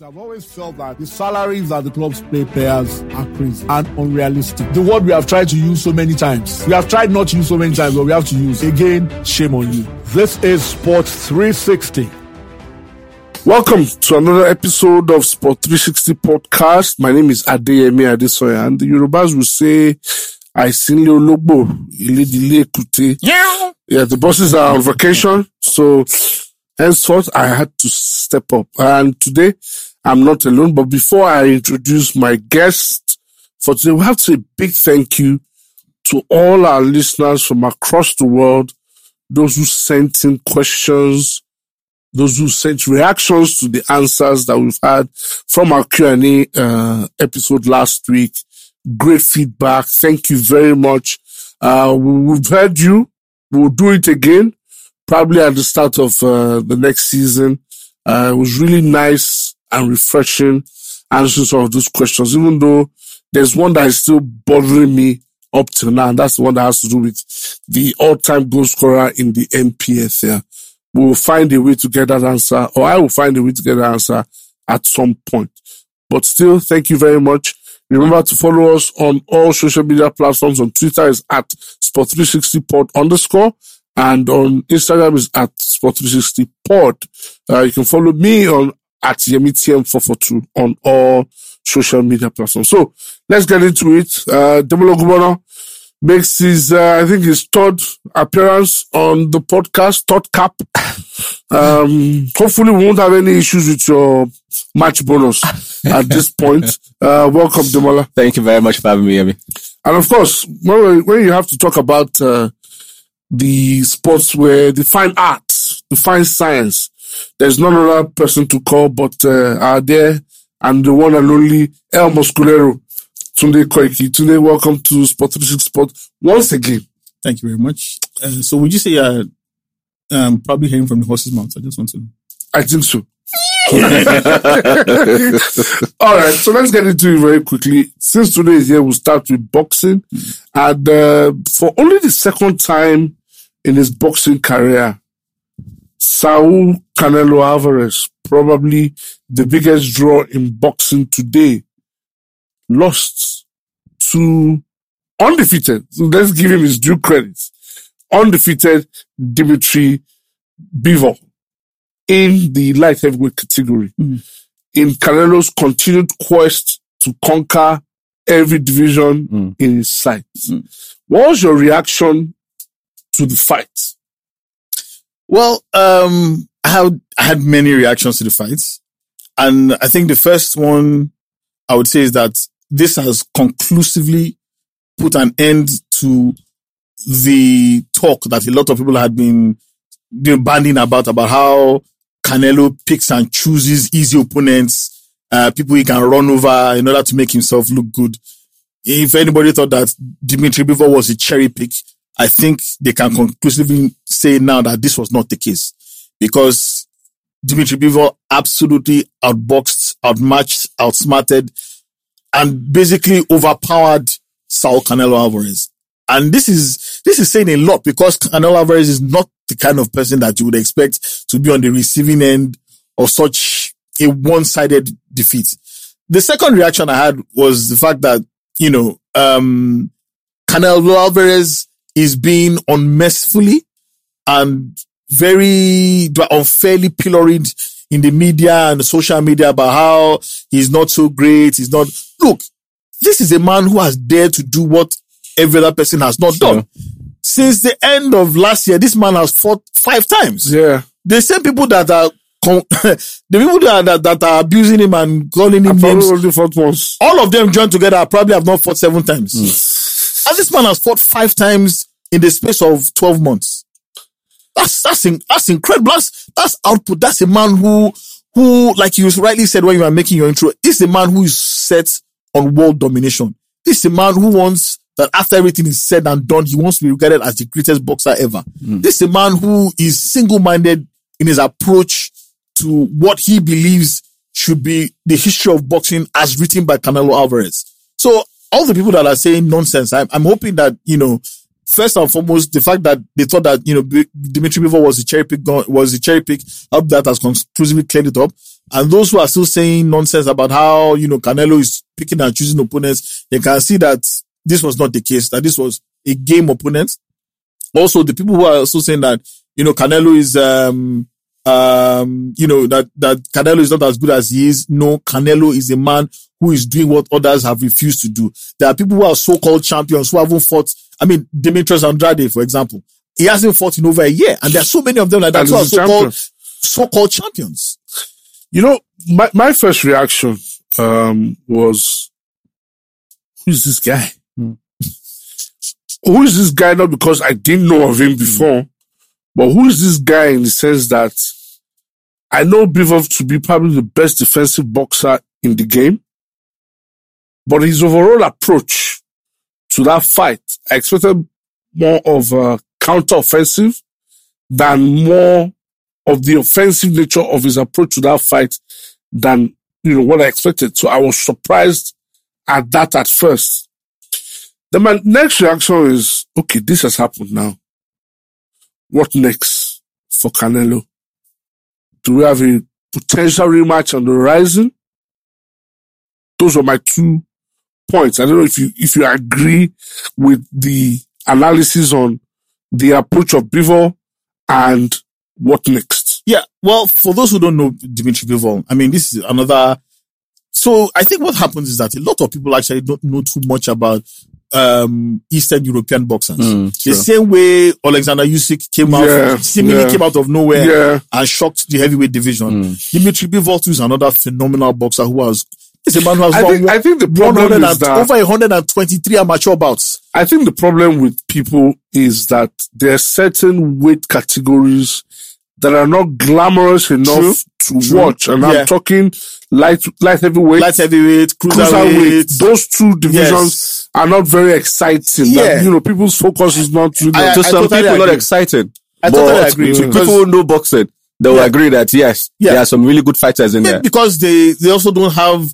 I've always felt that the salaries that the clubs pay players are crazy and unrealistic. The word we have tried to use so many times. We have tried not to use so many times, but we have to use. Again, shame on you. This is Sport 360. Welcome to another episode of Sport 360 podcast. My name is Adeyemi Adesoya, and the Yorubas will say, I seen Leo Lobo, Ile Dile Ekute. Yeah, the bosses are on vacation, so... henceforth, I had to step up. And today, I'm not alone. But before I introduce my guest for today, we have to say a big thank you to all our listeners from across the world, those who sent in questions, those who sent reactions to the answers that we've had from our Q&A episode last week. Great feedback. Thank you very much. We've heard you. We'll do it again. Probably at the start of the next season. It was really nice and refreshing answering some of those questions, even though there's one that is still bothering me up till now, and that's the one that has to do with the all-time goal scorer in the MPSL. We will find a way to get that answer, or I will find a way to get that answer at some point. But still, thank you very much. Remember to follow us on all social media platforms. On Twitter is at Sport360Pod_. And on Instagram is at Sport360Pod. You can follow me on at YemiTM442 on all social media platforms. So let's get into it. Demola Gbogbana makes his, I think his third appearance on the podcast, third cap. Hopefully we won't have any issues with your match bonus at this point. Welcome, Demola. Thank you very much for having me, Yemi. And of course, when you have to talk about, the sports where the fine arts, the fine science, there's none other person to call but are there, and the one and only El Musculero, Tunde Koiki. Tunde, welcome to Sport 360 Sport once again. Thank you very much. So would you say I'm probably hearing from the horse's mouth? I just want to know. I think so. All right, so let's get into it very quickly. Since today is here, we'll start with boxing. And for only the second time in his boxing career, Saul Canelo Alvarez, probably the biggest draw in boxing today, lost to undefeated, so let's give him his due credit, undefeated Dmitry Bivol in the light heavyweight category. In Canelo's continued quest to conquer every division in his sight. What was your reaction to the fight? Well, I had many reactions to the fight. And I think the first one I would say is that this has conclusively put an end to the talk that a lot of people had been banding about how Canelo picks and chooses easy opponents, people he can run over in order to make himself look good. If anybody thought that Dmitry Bivol was a cherry pick, I think they can conclusively say now that this was not the case, because Dmitry Bivol absolutely outboxed, outmatched, outsmarted, and basically overpowered Saul Canelo Alvarez. And this is saying a lot, because Canelo Alvarez is not the kind of person that you would expect to be on the receiving end of such a one-sided defeat. The second reaction I had was the fact that, Canelo Alvarez is being unmercifully and very unfairly pilloried in the media and the social media about how he's not so great. He's not. Look, this is a man who has dared to do what every other person has not done. Since the end of last year, this man has fought 5 times. Yeah. The same people that are the people that are abusing him and calling him names, only fought once. All of them joined together probably have not fought 7 times. And this man has fought 5 times in the space of 12 months. That's incredible. That's output. That's a man who, like you rightly said when you were making your intro, is a man who is set on world domination. This is a man who wants that after everything is said and done, he wants to be regarded as the greatest boxer ever. This is a man who is single-minded in his approach to what he believes should be the history of boxing as written by Canelo Alvarez. So all the people that are saying nonsense, I'm hoping that, first and foremost, the fact that they thought that, Dmitry Bivol was a cherry pick, I hope that has conclusively cleared it up. And those who are still saying nonsense about how, you know, Canelo is picking and choosing opponents, they can see that this was not the case, that this was a game opponent. Also, the people who are also saying that, you know, Canelo is, you know, that Canelo is not as good as he is. No, Canelo is a man who is doing what others have refused to do. There are people who are so-called champions who haven't fought. I mean, Demetrius Andrade, for example, he hasn't fought in over a year. And there are so many of them like that who are so-called champions. You know, my first reaction was, who is this guy? Mm. Who is this guy? Not because I didn't know of him before, but who is this guy in the sense that I know Bivol to be probably the best defensive boxer in the game, but his overall approach to that fight, I expected more of a counter-offensive than more of the offensive nature of his approach to that fight than, you know, what I expected. So I was surprised at that at first. Then my next reaction is, okay, this has happened now. What next for Canelo? Do we have a potential rematch on the horizon? Those were my two points. I don't know if you agree with the analysis on the approach of Bivol and what next. Yeah, well, for those who don't know Dmitry Bivol, I mean, this is another... So I think what happens is that a lot of people actually don't know too much about Eastern European boxers. The same way Oleksandr Usyk came out, seemingly came out of nowhere and shocked the heavyweight division. Dmitry Bivol is another phenomenal boxer who has... It's a man who has I think the problem is that over 123 amateur bouts. I think the problem with people is that there are certain weight categories that are not glamorous enough to watch. And I'm talking light heavyweight, cruiserweight. Those two divisions are not very exciting. That, you know, people's focus is not... I totally agree. Not excited. I totally agree. People who know boxing, they will agree that, there are some really good fighters in there. Because they also don't have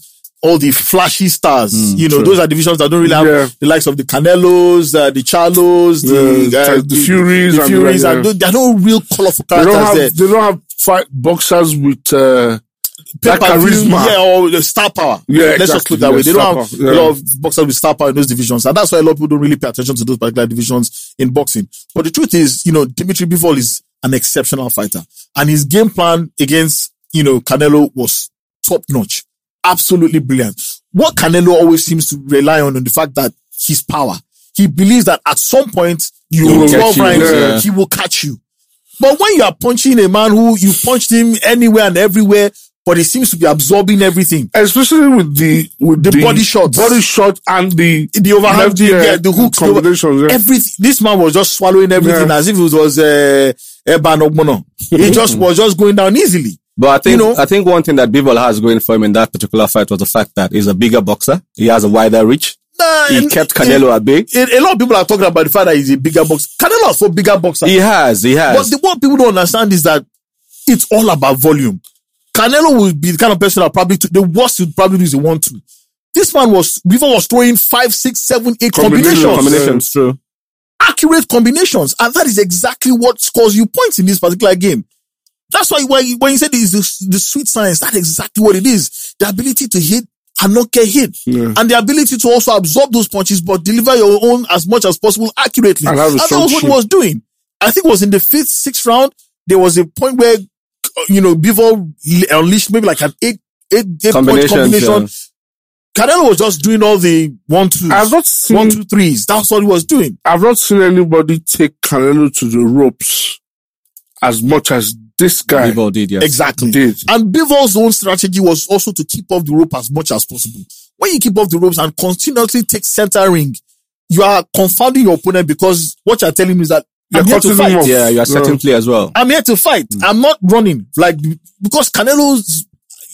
all the flashy stars. You know, those are divisions that don't really have the likes of the Canelos, the Charlos, the Furies. And there are no real colorful characters there. They don't have fight boxers with that charisma. Or star power. Let's just put it that way. They don't have a lot of boxers with star power in those divisions. And that's why a lot of people don't really pay attention to those particular divisions in boxing. But the truth is, you know, Dmitry Bivol is an exceptional fighter. And his game plan against, you know, Canelo was top-notch. Absolutely brilliant. What Canelo always seems to rely on the fact that his power. He believes that at some point he will catch you. But when you are punching a man who you punched him anywhere and everywhere, but he seems to be absorbing everything, especially with the body shot, and the overhand, the hook combination. Everything. This man was just swallowing everything as if it was Eban Ogbono. He just was just going down easily. But I think, I think one thing that Bivol has going for him in that particular fight was the fact that he's a bigger boxer. He has a wider reach. He kept Canelo at bay. A lot of people are talking about the fact that he's a bigger boxer. Canelo has fought bigger boxers. He has. But what people don't understand is that it's all about volume. Canelo will be the kind of person that probably, the worst he'd probably do is the 1-2. This man Bivol was throwing 5, 6, 7, 8 combinations. True. Accurate combinations. And that is exactly what scores you points in this particular game. That's why when you said it's the sweet science, that's exactly what it is. The ability to hit and not get hit. Yeah. And the ability to also absorb those punches, but deliver your own as much as possible accurately. And that's what he was doing. I think it was in the 5th, 6th round, there was a point where, you know, Bivol unleashed maybe like an 8 combination. Canelo was just doing all the 1-2s. I've not seen 1-2-3s. That's what he was doing. I've not seen anybody take Canelo to the ropes as much as this guy. Bivol did, exactly. Did. And Bivol's own strategy was also to keep off the rope as much as possible. When you keep off the ropes and continuously take center ring, you are confounding your opponent because what you're telling him is that I'm here to fight. Yeah, you are setting play as well. I'm here to fight. I'm not running. Like, because Canelo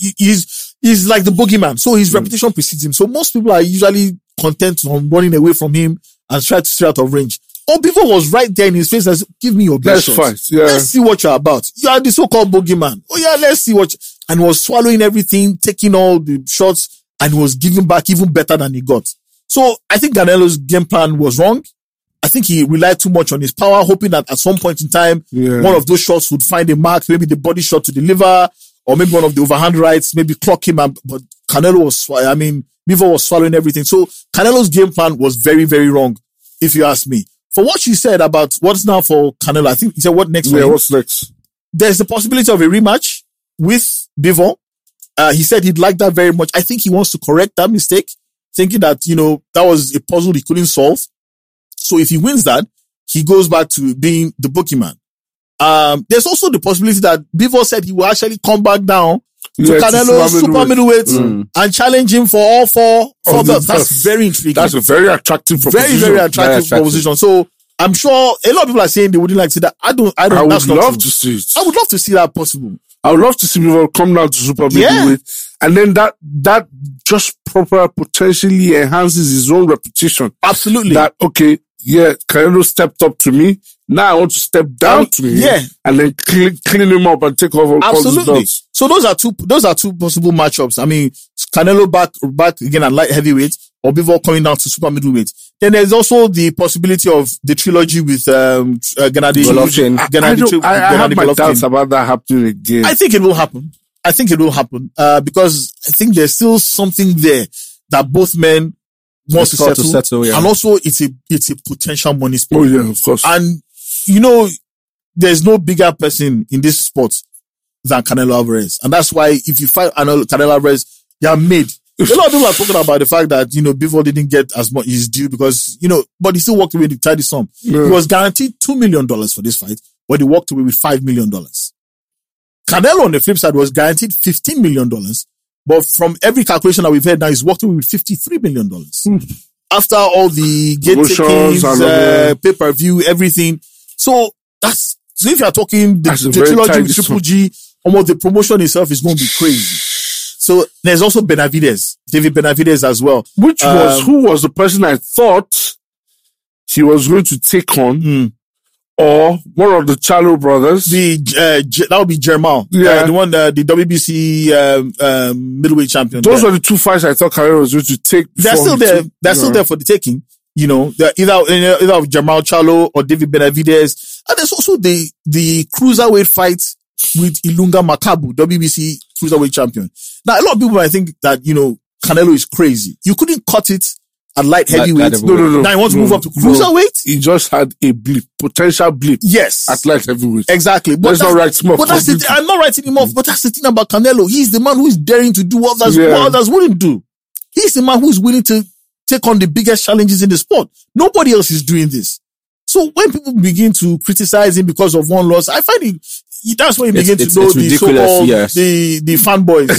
is like the boogeyman. So his reputation precedes him. So most people are usually content on running away from him and try to stay out of range. Bivol was right there in his face and said, give me your best shot. Let's see what you're about. You are the so-called bogeyman. Let's see what... And was swallowing everything, taking all the shots, and was giving back even better than he got. So I think Canelo's game plan was wrong. I think he relied too much on his power, hoping that at some point in time, one of those shots would find a mark, maybe the body shot to the liver, or maybe one of the overhand rights, maybe clock him. But Canelo was, I mean, Bivol was swallowing everything. So Canelo's game plan was very, very wrong, if you ask me. For what you said about what's now for Canelo, I think you said what next? Yeah, what's next? There's the possibility of a rematch with Bivol. He said he'd like that very much. I think he wants to correct that mistake, thinking that, you know, that was a puzzle he couldn't solve. So if he wins that, he goes back to being the boogeyman. There's also the possibility that Bivol said he will actually come back down to Canelo's super middleweight and challenge him for all four belts. That's very intriguing. That's a very attractive proposition. Very, very attractive proposition. So I'm sure a lot of people are saying they wouldn't like to see that. I would love to see it. I would love to see that possible. I would love to see Bivol come down to super middleweight, and then that just proper potentially enhances his own reputation. Absolutely. That Canelo stepped up to me. Now I want to step down to him, and then clean him up and take over. Absolutely. All his so those are two possible matchups. I mean, Canelo back again at light heavyweight, or Bivol coming down to super middleweight. Then there's also the possibility of the trilogy with Gennady Golovkin. I have my doubts about that happening again. I think it will happen because I think there's still something there that both men want to settle and also it's a potential money sport. Oh yeah, of course. And you know, there's no bigger person in this sport than Canelo Alvarez, and that's why if you fight Canelo Alvarez, you're made. A lot of people are talking about the fact that, you know, Bivol didn't get as much his due because, you know, but he still walked away with a tidy sum. Yeah. He was guaranteed $2 million for this fight, but he walked away with $5 million. Canelo, on the flip side, was guaranteed $15 million, but from every calculation that we've heard now, he's walked away with $53 million. After all the gate takings, pay-per-view, everything. So if you're talking the trilogy with Triple G, almost the promotion itself is going to be crazy. So there's also Benavidez, David Benavidez as well. Which was, who was the person I thought he was going to take on, or one of the Charlo brothers. That would be Jermal. Yeah. The one, the WBC, middleweight champion. Those were the two fights I thought Canelo was going to take. They're still there. They're still there for the taking. You know, either Jermal Charlo or David Benavidez. And there's also the cruiserweight fight with Ilunga Makabu, WBC cruiserweight champion. Now, a lot of people might think that, you know, Canelo is crazy. You couldn't cut it at light heavyweight. No. Now he wants to move up to cruiserweight. He just had a blip, potential blip. Yes. At light heavyweight. Exactly. But that's not right enough. But that's the I'm not writing him off, but that's the thing about Canelo. He's the man who is daring to do what others wouldn't do. He's the man who is willing to take on the biggest challenges in the sport. Nobody else is doing this. So when people begin to criticize him because of one loss, I find it... That's when you begin to know the so-called the fanboys.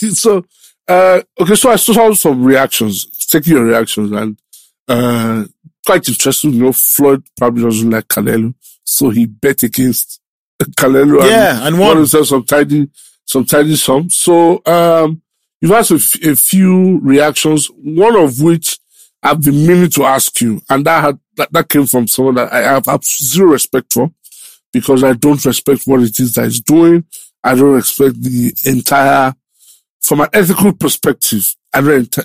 You know. So I saw some reactions, taking your reactions, and quite interesting. You know, Floyd probably doesn't like Canelo, so he bet against Canelo and won himself some tidy sum. So you've asked a few reactions, one of which I've been meaning to ask you, and that came from someone that I have zero respect for. Because I don't respect what it is that it's doing. I don't respect the entire, from an ethical perspective, I don't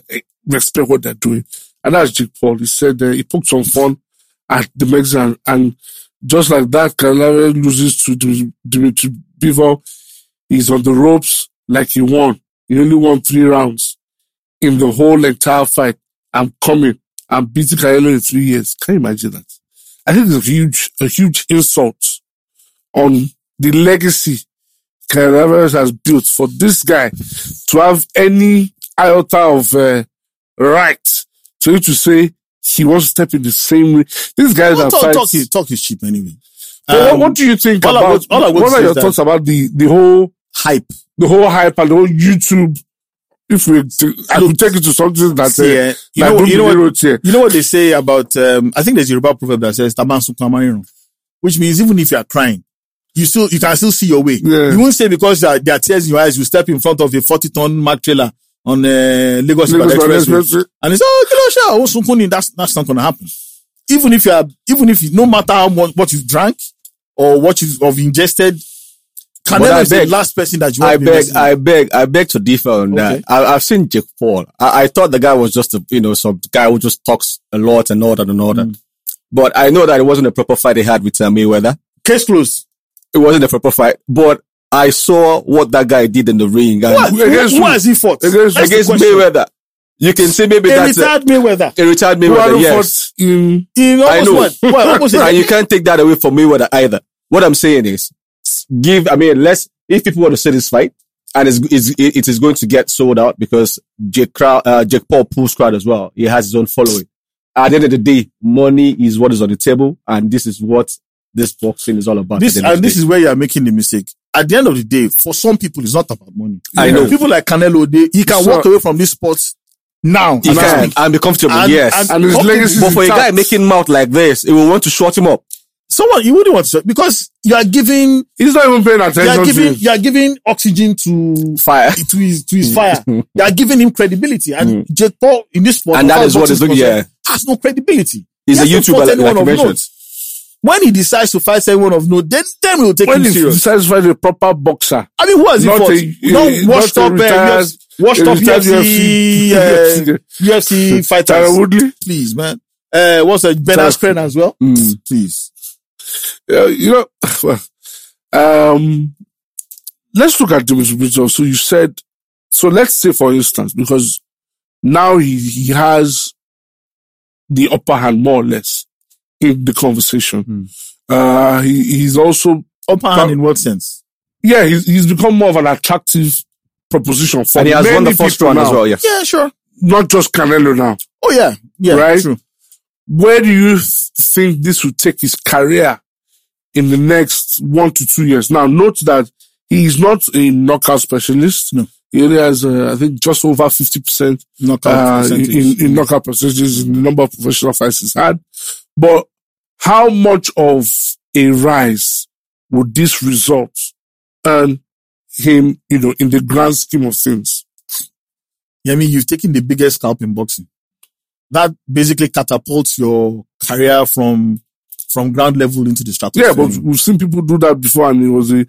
respect what they're doing. And that's Jake Paul. He said he poked some fun at the Mexican, and just like that, Canelo loses to Dmitry Bivol. He's on the ropes like he won. He only won 3 rounds in the whole entire fight. I'm coming. I'm beating Canelo in 3 years. Can you imagine that? I think it's a huge insult on the legacy Canelo Alvarez has built. For this guy to have any iota of right to him to say he wants to step in the same way. These guys are fights. Talk is cheap anyway. What do you think about? What are your thoughts about the whole hype? The whole hype and the whole YouTube. If we, I could take it to something that you know what they say about. I think there's a Yoruba proverb that says "Tabansukamayron," which means even if you are crying, you can still see your way. Yeah. You won't say because there are tears in your eyes, you step in front of a 40-ton mad trailer on Lagos Expressway, and it's that's not going to happen. Even if you, no matter how much what you've drank or what you've ingested. Canelo is the last person that you want to be. I beg to differ on that. I've seen Jake Paul. I thought the guy was just some guy who just talks a lot and all that and all that. But I know that it wasn't a proper fight they had with Mayweather. Case closed. It wasn't a proper fight. But I saw what that guy did in the ring. Who has he fought? Against Mayweather. You can say maybe that's retired Mayweather. A retired Mayweather, yes. I know. And you can't take that away from Mayweather either. What I'm saying is, if people want to see this fight, and it is going to get sold out because Jake Paul pulls crowd as well. He has his own following. At the end of the day, money is what is on the table, and this is what this boxing is all about. This is where you are making the mistake. At the end of the day, for some people, it's not about money. I know. People like Canelo, he can walk away from this sport now. He can, and be comfortable, yes. And his legacy. But for a guy making mouth like this, it will want to shut him up. You wouldn't want to, because you are giving. He's not even paying attention. You are giving oxygen to fire, to his fire. You are giving him credibility, and Jake Paul in this sport, and that is what is looking. Yeah, has no credibility. He's a YouTuber, like you mentioned. When he decides to fight someone of note, then we'll take him serious. When he decides to fight a proper boxer, who has he fought? Washed up UFC fighters. Tyron Woodley, please, man. What's a Ben Askren as well? Please. Let's look at Dmitry Bivol. Let's say, for instance, because now he has the upper hand more or less in the conversation. He's also upper hand in what sense? Yeah, he's become more of an attractive proposition for many people. And he has won the first round as well. Yes. Yeah, sure. Not just Canelo now. Oh yeah, yeah, right. True. Where do you think this will take his career in the next 1 to 2 years? Now, note that he is not a knockout specialist. No. He only has, I think, just over 50% knockout in knockout percentages in the number of professional fights he's had. But how much of a rise would this result earn him, in the grand scheme of things? Yeah, you've taken the biggest scalp in boxing. That basically catapults your career from ground level into the stratosphere. Yeah, but we've seen people do that before, and it was a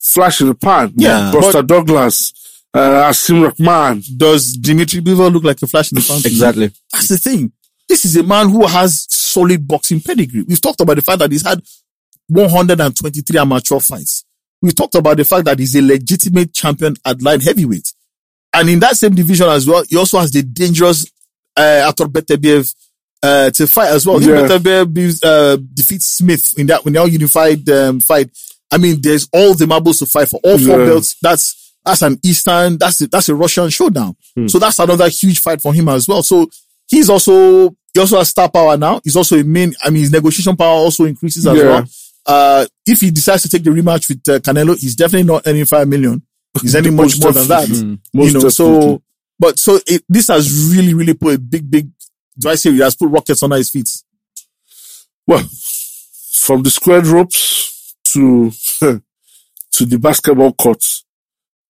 flash in the pan. Yeah. Buster Douglas, Asim Rahman. Does Dmitry Bivol look like a flash in the pan? Exactly. That's the thing. This is a man who has solid boxing pedigree. We've talked about the fact that he's had 123 amateur fights. We've talked about the fact that he's a legitimate champion at light heavyweight. And in that same division as well, he also has the dangerous Artur Beterbiev to fight as well. Yeah. Beterbiev defeats Smith in their unified fight. There's all the marbles to fight for all four belts. That's an Eastern. That's a Russian showdown. So that's another huge fight for him as well. So he also has star power now. He's also a main. His negotiation power also increases as well. If he decides to take the rematch with Canelo, he's definitely not earning 5 million. He's earning much more than that. So. But this has really, really put a big, it has put rockets under his feet. Well, from the squared ropes to the basketball courts,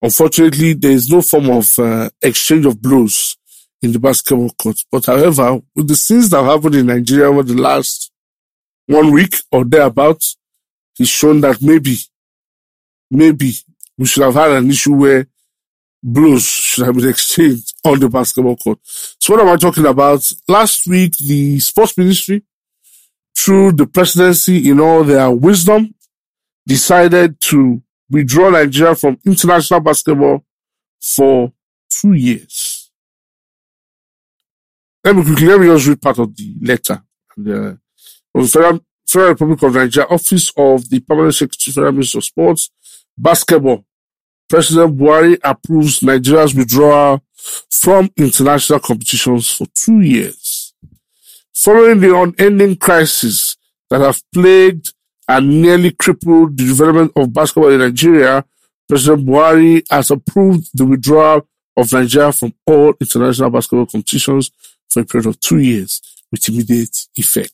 unfortunately, there is no form of exchange of blows in the basketball courts. But however, with the scenes that happened in Nigeria over the last 1 week or thereabouts, it's shown that maybe we should have had an issue where blows should have been exchanged on the basketball court. So what am I talking about? Last week, the sports ministry, through the presidency in all their wisdom, decided to withdraw Nigeria from international basketball for 2 years. Let me just read part of the letter. From the Federal Republic of Nigeria, Office of the Permanent Secretary, Federal Minister of Sports, Basketball, President Buhari approves Nigeria's withdrawal from international competitions for 2 years. Following the unending crises that have plagued and nearly crippled the development of basketball in Nigeria, President Buhari has approved the withdrawal of Nigeria from all international basketball competitions for a period of 2 years with immediate effect.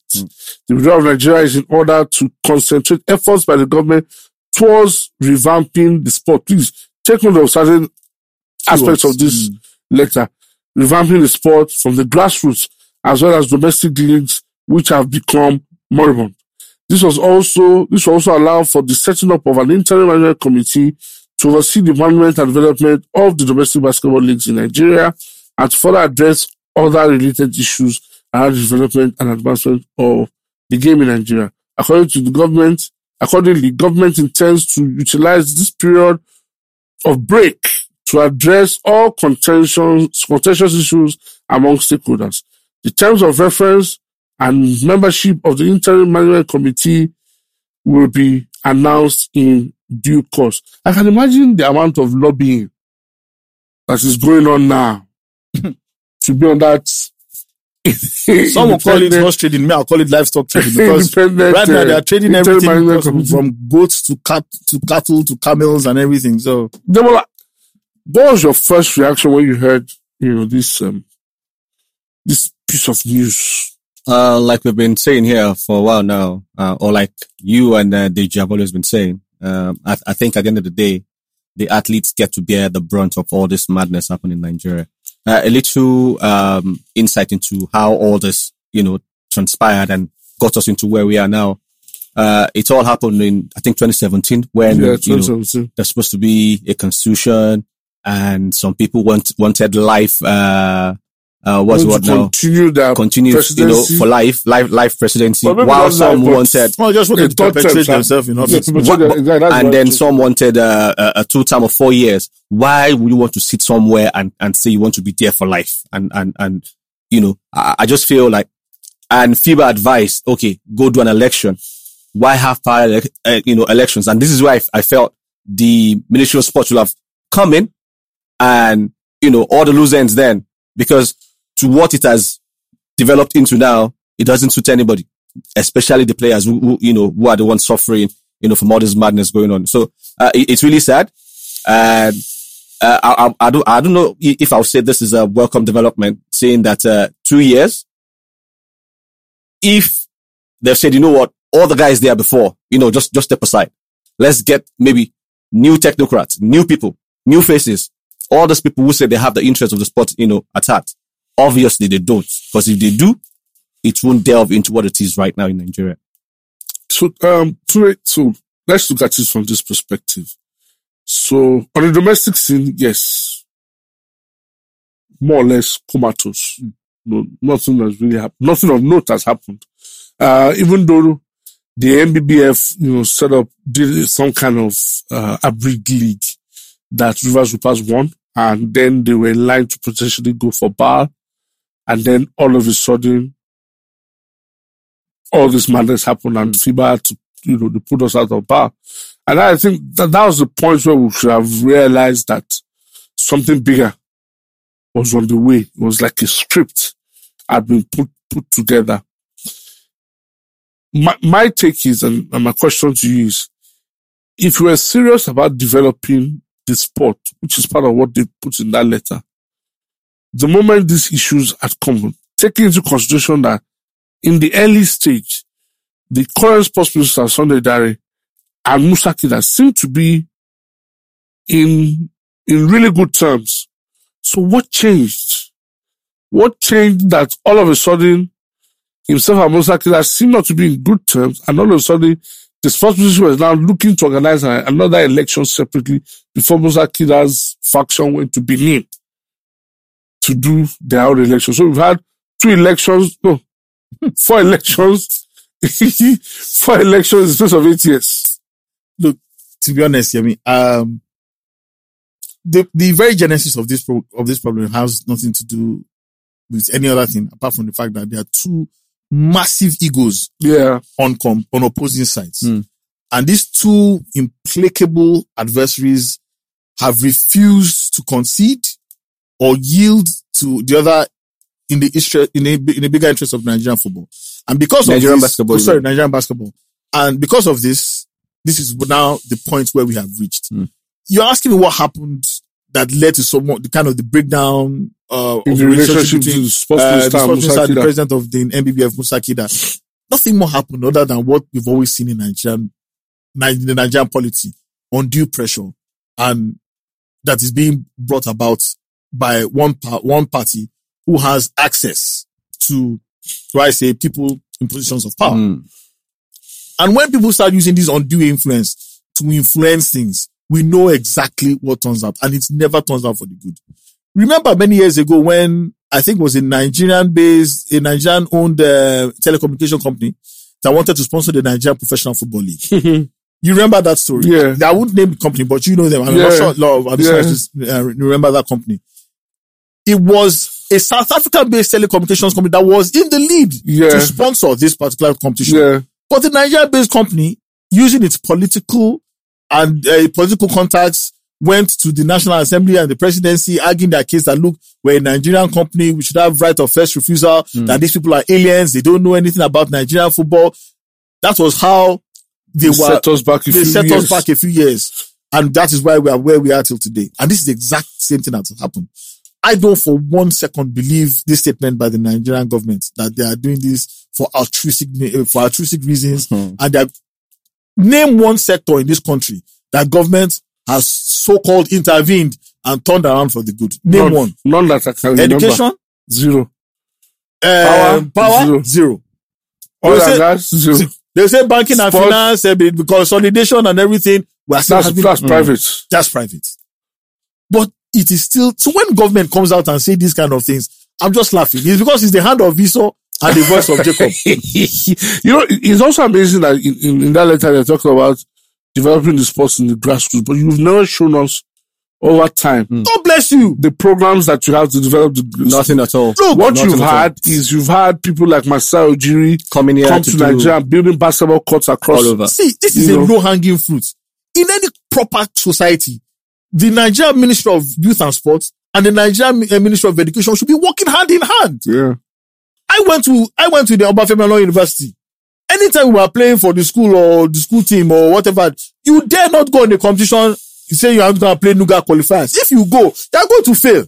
The withdrawal of Nigeria is in order to concentrate efforts by the government towards revamping the sport. Please take note of certain aspects of this letter. Revamping the sport from the grassroots as well as domestic leagues, which have become moribund. This will also allow for the setting up of an interim management committee to oversee the management and development of the domestic basketball leagues in Nigeria and to further address other related issues around the development and advancement of the game in Nigeria. According to the government, Accordingly, government intends to utilize this period of break to address all contentious issues among stakeholders. The terms of reference and membership of the Interim Management Committee will be announced in due course. I can imagine the amount of lobbying that is going on now to be on that. Some will call it horse trading. Me, I'll call it livestock trading, because right now they are trading everything from goats to cattle to camels and everything. So, Demola, what was your first reaction when you heard this piece of news? Like we've been saying here for a while now, or like you and DJ have always been saying, I think at the end of the day, the athletes get to bear the brunt of all this madness happening in Nigeria. A little insight into how all this, transpired and got us into where we are now. It all happened in, I think, 2017, when 2017. There's supposed to be a constitution, and some people wanted life. For life presidency. While some wanted, just want to perpetuate themselves in office. And then some wanted a two-term of 4 years. Why would you want to sit somewhere and say you want to be there for life? I just feel like, and FIBA advised, okay, go do an election. Why have parallel elections? And this is where I felt the Ministry of Sports will have come in, and all the loose ends then, because to what it has developed into now, it doesn't suit anybody, especially the players who are the ones suffering, from all this madness going on. So it's really sad. I don't know if I'll say this is a welcome development, saying that 2 years, if they've said, all the guys there before, just step aside. Let's get maybe new technocrats, new people, new faces. All those people who say they have the interest of the sport, at heart. Obviously, they don't. Because if they do, it won't delve into what it is right now in Nigeria. So let's look at this from this perspective. So, on the domestic scene, yes. More or less comatose. No, nothing has really happened. Nothing of note has happened. Even though the NBBF, set up, did some kind of, abridged league that Rivers Vipers won, and then they were in line to potentially go for bar, and then all of a sudden, all this madness happened, and FIBA had to, they put us out of bar. And I think that was the point where we should have realized that something bigger was on the way. It was like a script had been put together. My take is, and my question to you is, if you were serious about developing the sport, which is part of what they put in that letter, the moment these issues had come, taking into consideration that in the early stage, the current sports minister, Sunday Dare, and Musa Kida seem to be in really good terms. So what changed? What changed that all of a sudden himself and Musa Kida seem not to be in good terms, and all of a sudden the sports ministry was now looking to organize another election separately before Musa Kida's faction went to Benin to do their own election. So we've had four elections, 4 elections in the space of 8 years. Look, to be honest, the very genesis of this problem has nothing to do with any other thing apart from the fact that there are two massive egos on opposing sides. And these two implacable adversaries have refused to concede or yield to the other in the bigger interest of Nigerian football. And because Nigerian of this, basketball, Nigerian basketball. And because of this, this is now the point where we have reached. You're asking me what happened that led to the breakdown of the relationship between the sports minister, the president of the NBBF, Musa Kida. Nothing more happened other than what we've always seen in Nigerian polity, undue pressure, and that is being brought about by one party who has access to people in positions of power. And when people start using this undue influence to influence things, we know exactly what turns out, and it never turns out for the good. Remember many years ago when I think it was a Nigerian-owned telecommunication company that wanted to sponsor the Nigerian Professional Football League. You remember that story? Yeah. I wouldn't name the company, but you know them. I'm not sure a lot of others remember that company. It was a South African-based telecommunications company that was in the lead to sponsor this particular competition. Yeah. But the Nigerian-based company, using its political and political contacts, went to the National Assembly and the presidency arguing their case that, look, we're a Nigerian company, we should have right of first refusal, that these people are aliens, they don't know anything about Nigerian football. That was how they set us back a few years. And that is why we are where we are till today. And this is the exact same thing that happened. I don't for 1 second believe this statement by the Nigerian government that they are doing this for altruistic reasons. Mm-hmm. And they are, name one sector in this country that government has so-called intervened and turned around for the good. Name one. None that I can remember. Education? Zero. Power? Zero. Oil and gas? Zero. They say banking and finance, consolidation and everything. That's private. That's private. But it is still... So when government comes out and say these kind of things, I'm just laughing. It's because it's the hand of Esau and the voice of Jacob. You know, it's also amazing that in that letter they talk about developing the sports in the grassroots, but you've never shown us over time. God bless you. The programs that you have to develop. Nothing at all. Look, what you've had is you've had people like Masai Ujiri coming here to Nigeria and building basketball courts across all over. See, this is a low-hanging fruit. In any proper society, the Nigerian Ministry of Youth and Sports and the Nigerian Ministry of Education should be working hand in hand. Yeah. I went to the Obafemi Awolowo University. Anytime we are playing for the school or the school team or whatever, you dare not go in the competition. You say you are going to play Nuga qualifiers. If you go, you are going to fail.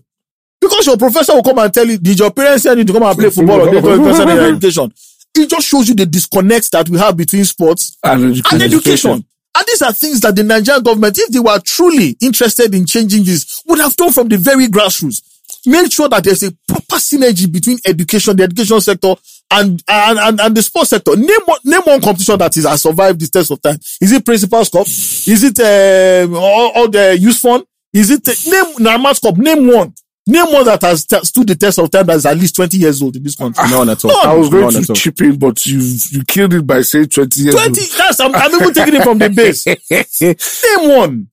Because your professor will come and tell you, did your parents tell you to come and play football or did your parents tell you education? It just shows you the disconnect that we have between sports and education. And these are things that the Nigerian government, if they were truly interested in changing this, would have done from the very grassroots. Make sure that there's a proper synergy between education, the education sector, and the sports sector. Name one competition that has survived the test of time. Is it Principal's Cup? Is it all the Youth Fund? Is it Naimat's Cup? Name one that has stood the test of time that is at least 20 years old in this country. None at all. I was going to chip in, but you killed it by saying 20 years old. Yes, I'm even taking it from the base. Name one.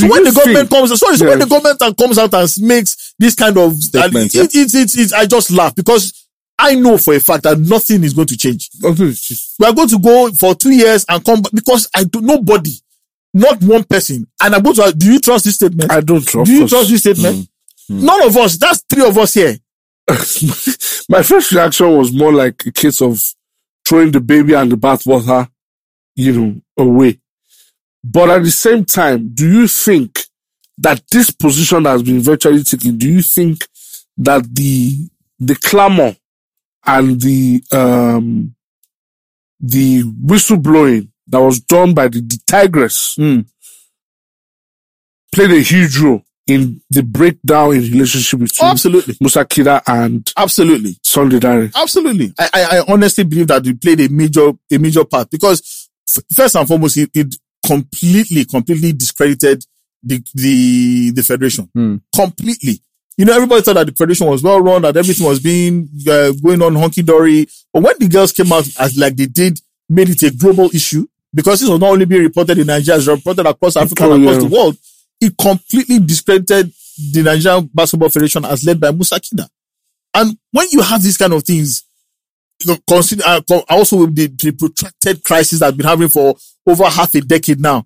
When the government comes out and makes this kind of statement, I just laugh because I know for a fact that nothing is going to change. We are going to go for 2 years and come back because not one person. And I'm going to. Do you trust this statement? I don't trust. Do you trust this statement? None of us. That's three of us here. My first reaction was more like a case of throwing the baby and the bathwater, away. But at the same time, do you think that this position has been virtually taken? Do you think that the clamor and the whistleblowing that was done by the Tigress played a huge role in the breakdown in relationship between Musa Kida and Sunday Dare? Absolutely. I honestly believe that it played a major part because first and foremost, it completely discredited the federation. Completely. Everybody thought that the federation was well run, that everything was being going on hunky-dory. But when the girls came out as like they did, made it a global issue, because this was not only being reported in Nigeria, it was reported across Africa and across the world, it completely discredited the Nigerian Basketball Federation as led by Musa Kida. And when you have these kind of things, consider also the protracted crisis that we've been having for over half a decade now.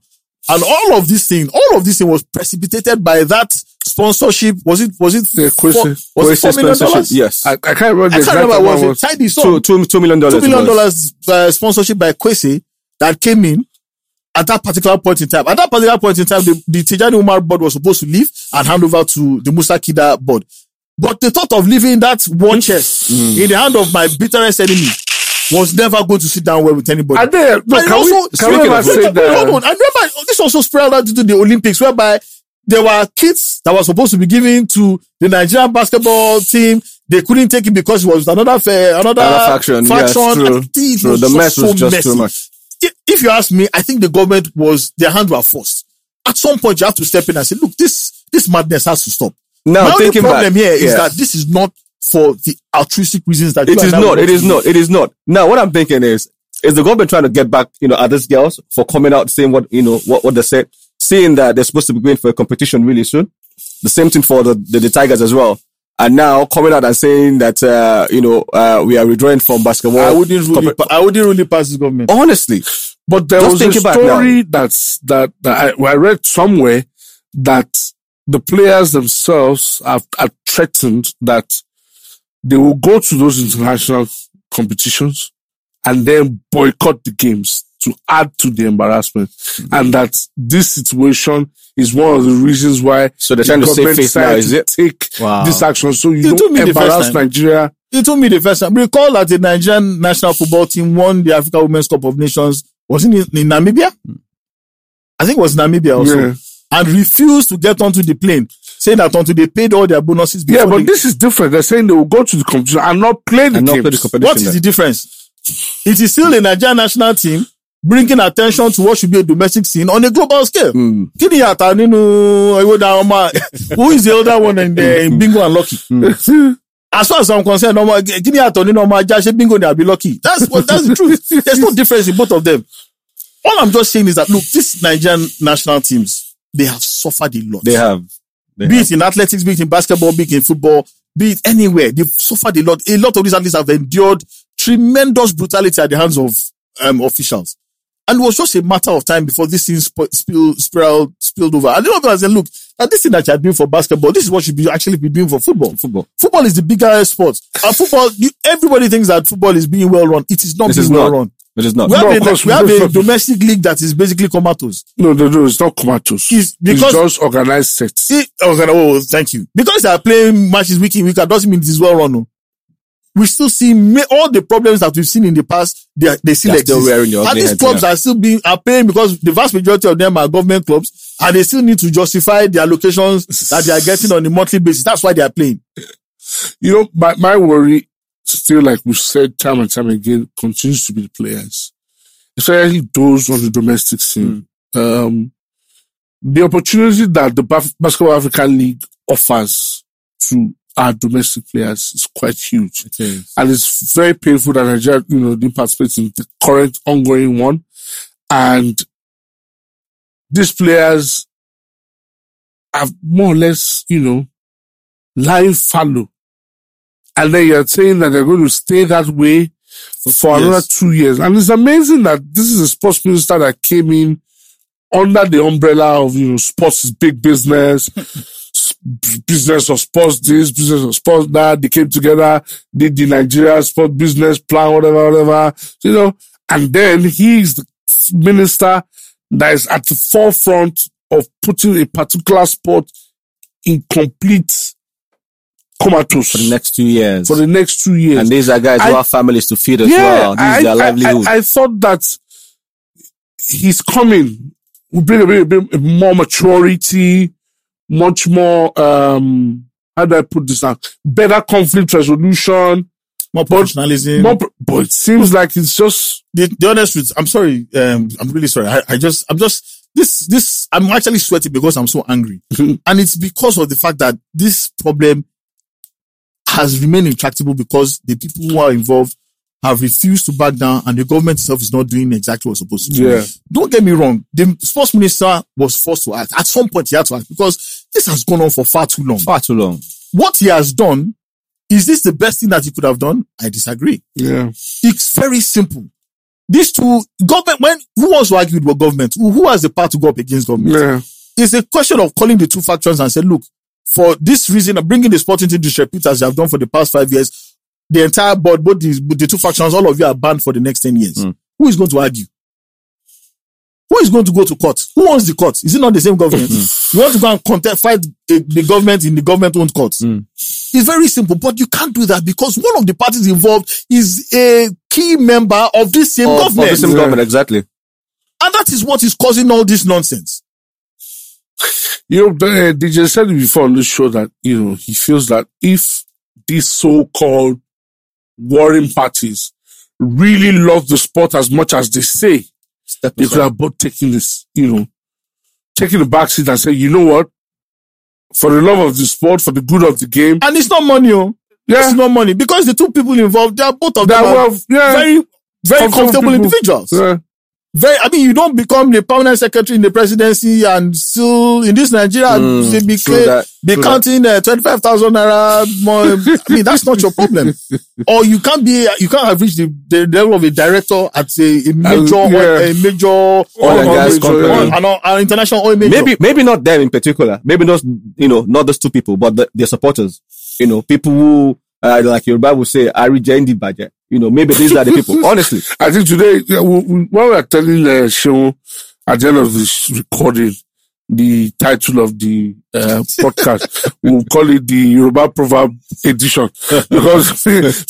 And all of this thing was precipitated by that sponsorship. Was it $4 million? Yes. I can't remember what it was. $2 million. $2 million sponsorship by Kwesi that came in at that particular point in time. At that particular point in time, the Tijani Umar board was supposed to leave and hand over to the Musa Kida board. But the thought of leaving that war chest in the hand of my bitterest enemy was never going to sit down well with anybody. This also spread out into the Olympics, whereby there were kits that were supposed to be given to the Nigerian basketball team. They couldn't take it because it was another faction. Yes, true. The mess was just messy. Too much. If you ask me, I think the government their hands were forced. At some point, you have to step in and say, look, this madness has to stop. Now, the problem here is that this is not for the altruistic reasons that it is not. It is not. Now, what I'm thinking is the government trying to get back, at these girls for coming out saying what they said, seeing that they're supposed to be going for a competition really soon. The same thing for the Tigers as well. And now coming out and saying that, we are withdrawing from basketball. I wouldn't really pass this government. Honestly. But there was a story that I read somewhere that the players themselves are threatened that they will go to those international competitions and then boycott the games to add to the embarrassment. Mm-hmm. And that this situation is one of the reasons why they're trying to save face now, is it? Take this action so you don't embarrass Nigeria. You told me the first time. Recall that the Nigerian national football team won the Africa Women's Cup of Nations. Wasn't it in Namibia? I think it was Namibia also. Yeah. And refused to get onto the plane, saying that until they paid all their bonuses. Yeah, but this is different. They're saying they will go to the competition and not play the game. What is the difference? It is still a Nigerian national team bringing attention to what should be a domestic scene on a global scale. Mm. Who is the older one in Bingo and Lucky? Mm. As far as I'm concerned, Bingo, they'll be lucky. That's the truth. There's no difference in both of them. All I'm just saying is that, look, these Nigerian national teams, they have suffered a lot. They have. It in athletics, be it in basketball, be it in football, be it anywhere. They've suffered a lot. A lot of these athletes have endured tremendous brutality at the hands of officials. And it was just a matter of time before this thing spilled over. And a lot of people said, look, this thing that you're doing for basketball, this is what you should actually be doing for football. Football is the bigger sport. And football, everybody thinks that football is being well run. It is not being well run. It is not. We have a domestic league that is basically comatose. No, it's not comatose. It's just organized sets. Oh, thank you. Because they are playing matches week in, week out, doesn't mean it is well run. No. We still see all the problems that we've seen in the past. They still exist. And these clubs are paying because the vast majority of them are government clubs, and they still need to justify the allocations that they are getting on a monthly basis. That's why they are playing. My worry, still, like we've said time and time again, continues to be the players, especially those on the domestic scene. Mm. The opportunity that the Basketball Africa League offers to our domestic players is quite huge. Okay. And it's very painful that Nigeria, didn't participate in the current ongoing one. And these players have more or less, lying fallow. And then you're saying that they're going to stay that way for another 2 years. And it's amazing that this is a sports minister that came in under the umbrella of, sports is big business. Business of sports this, business of sports that. They came together, did the Nigeria sport business plan, whatever, and then he is the minister that is at the forefront of putting a particular sport in complete comatose for the next 2 years. And these are guys who have families to feed as well. These are their livelihood. I thought that his coming would bring a bit more maturity, much more, how do I put this now? Better conflict resolution, more professionalism. But it seems like it's just the honest truth. I'm sorry. I'm really sorry. I'm actually sweating because I'm so angry. And it's because of the fact that this problem has remained intractable because the people who are involved have refused to back down, and the government itself is not doing exactly what it's supposed to do. Yeah. Don't get me wrong. The sports minister was forced to act. At some point, he had to act because this has gone on for far too long. What he has done, is this the best thing that he could have done? I disagree. Yeah. It's very simple. These two, government, who wants to argue with government? Who has the power to go up against government? Yeah. It's a question of calling the two factions and say, look, for this reason, bringing the sport into disrepute as they have done for the past 5 years, the entire board, both the two factions, all of you are banned for the next 10 years. Mm. Who is going to argue? Who is going to go to court? Who owns the court? Is it not the same government? Mm. You want to go and fight the government in the government-owned court. Mm. It's very simple, but you can't do that because one of the parties involved is a key member of this same government. Of the same government, exactly. And that is what is causing all this nonsense. DJ said before on this show that, he feels that if these so-called warring parties really love the sport as much as they say, they could have both taken this, taking the back seat and say, for the love of the sport, for the good of the game. And it's not money, Yeah. It's not money. Because the two people involved, they are both of them very, very comfortable individuals. Yeah. I mean, you don't become the permanent secretary in the presidency and still in this Nigeria they be counting 25,000 naira more. I mean, that's not your problem. Or you can't have reached the level of a director at a major, a major oil and gas company, an international oil major. Maybe not them in particular. Maybe not, you know, not those two people, but their supporters. You know, people who, like Yoruba will say, I reject the budget. You know, maybe these are the people. Honestly, I think today, when we are telling the show at the end of this recording, the title of the podcast, we'll call it the Yoruba Proverb Edition. Because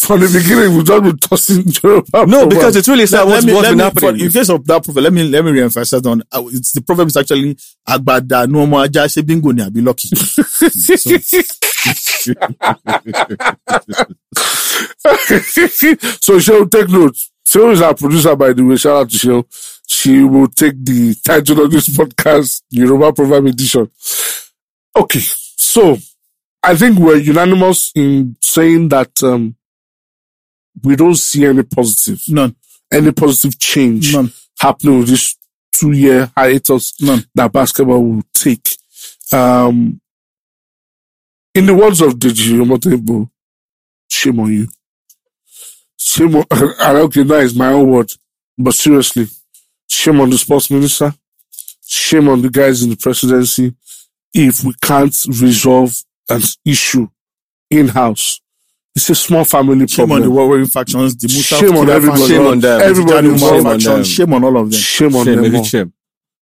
from the beginning, we've done with tossing Yoruba. No, proverb. Because it's really sad what's been happening. In case of that proverb, let me reemphasize on it's the proverb is actually Agbada Nuomo Aja Ṣe Bingo Ni Abi Lucky. So she will take notes. She is our producer, by the way. Shout out to Sheo. She will take the title of this podcast, Yoruba Proverb Edition. Okay. So I think we're unanimous in saying that we don't see any positive. None. Any positive change happening with this 2-year hiatus that basketball will take. In the words of Deji Omotebo, shame on you. Shame on, okay, that is my own word. But seriously, shame on the sports minister. Shame on the guys in the presidency. If we can't resolve an issue in-house, it's a small family problem. Shame on the war-wearing factions. The shame on everybody. Shame on them. Everybody shame on them. Shame on all of them. Shame on them all. Shame.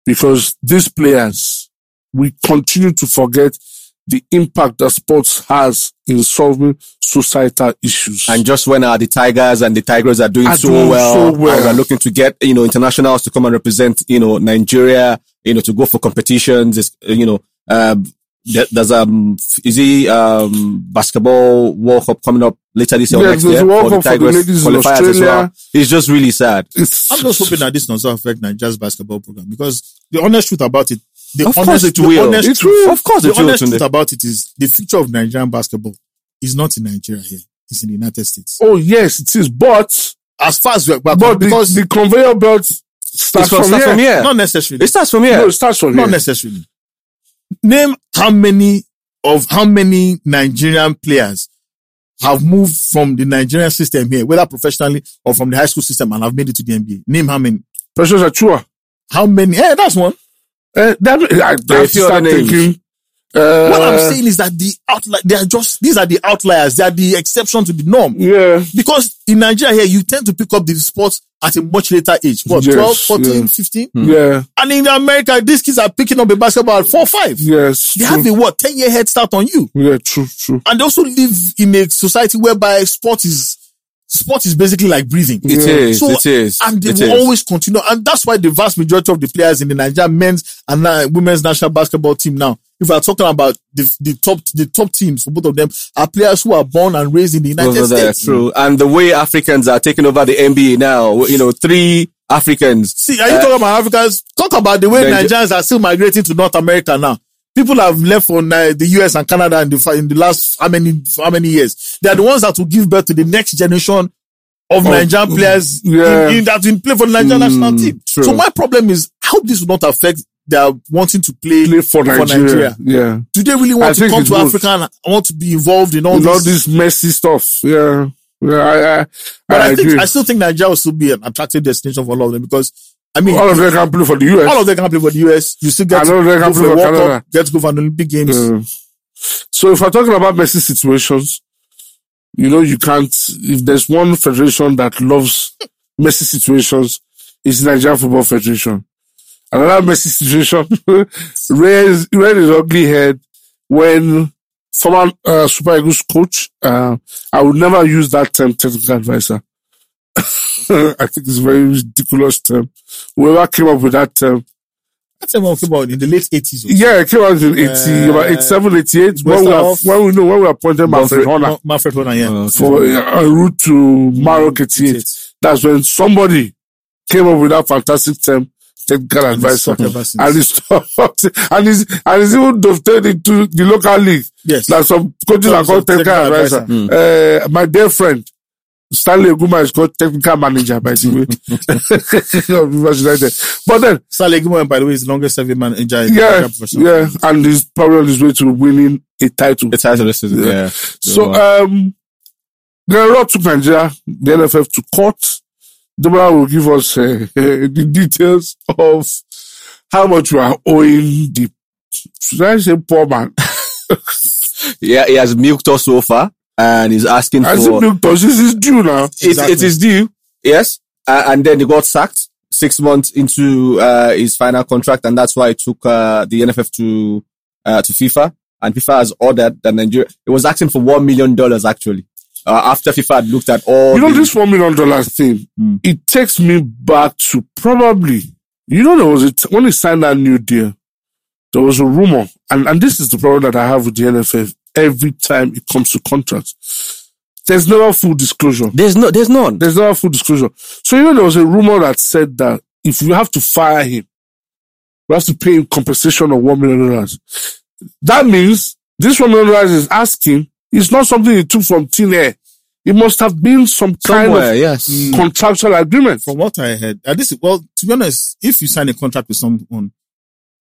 Because these players, we continue to forget the impact that sports has in solving societal issues. And just when the Tigers and the Tigers are doing so well, and are looking to get, you know, internationals to come and represent, you know, Nigeria, you know, to go for competitions, you know, there's basketball World Cup coming up later this year or next year. World Cup for the ladies in Australia. It's just really sad. I'm just hoping that this doesn't affect Nigeria's basketball program, because the honest truth about it, The honest truth about it is the future of Nigerian basketball is not in Nigeria here. It's in the United States. Oh, yes, it is. But as far as we're because the conveyor belt starts from here. Not necessarily. It starts from here. No, it starts from here. Not necessarily. Name how many Nigerian players have moved from the Nigerian system here, whether professionally or from the high school system, and have made it to the NBA. Name how many. Precious Achiuwa. How many? Hey, that's one. What I'm saying is that these are the outliers. They are the exception to the norm. Yeah. Because in Nigeria here, you tend to pick up the sports at a much later age. 12, 14, 15? Yeah. And in America, these kids are picking up a basketball at 4, 5. Yes. They have a 10-year head start on you. Yeah, true. And they also live in a society whereby sport is basically like breathing. It is. And they will always continue. And that's why the vast majority of the players in the Nigerian men's and women's national basketball team now, if we're talking about the top teams for both of them, are players who are born and raised in the United States. That's true. And the way Africans are taking over the NBA now, you know, 3 Africans. See, are you talking about Africans? Talk about the way Nigerians are still migrating to North America now. People have left for the US and Canada in the last how many years? They are the ones that will give birth to the next generation of Nigerian players that will play for the Nigerian national team. True. So my problem is, I hope this will not affect their wanting to play for Nigeria. Yeah. Do they really want to come to Africa and want to be involved in all this messy stuff? Yeah. I still think Nigeria will still be an attractive destination for all of them, because I mean, all of them can play for the US. You still get to go for the Olympic Games. Yeah. So if we're talking about messy situations, you know, you can't, if there's one federation that loves messy situations, it's Nigerian Football Federation. Another messy situation raised his ugly head when former Super Eagles coach, I would never use that term, technical advisor. I think it's a very ridiculous term. Whoever came up with that term. That term came out in the late 80s. Yeah, it came out in 87, 88. When we appointed Manfred Horner. Manfred Horner, for a route to Maroc 88. That's when somebody came up with that fantastic term, technical advisor, and he's taught, and he's even dovetailed into the local league. Yes, like some coaches are called technical advisor. My dear friend Stanley Guma is called technical manager, by the way. But then Stanley Guma, by the way, is the longest serving manager in the profession. Yeah, and he's probably on his way to winning a title. Yeah. So there are a lot to Nigeria, the NFF to court. Demola will give us the details of how much we are owing the, should I say, poor man? Yeah, he has milked us so far, and he's asking for... milked us, this is due now. Exactly. It is due, yes. And then he got sacked 6 months into his final contract, and that's why it took the NFF to FIFA, and FIFA has ordered that Nigeria... It was asking for $1 million, actually. After FIFA had looked at all... You know, this $1 million thing, it takes me back to probably... You know, there was when he signed that new deal, there was a rumor, and this is the problem that I have with the NFF every time it comes to contracts. There's never full disclosure. There's none. There's never full disclosure. So, you know, there was a rumor that said that if you have to fire him, we have to pay him compensation of $1 million. That means this $1 million is asking... It's not something he took from thin air. It must have been some kind of contractual agreement. From what I heard, to be honest, if you sign a contract with someone,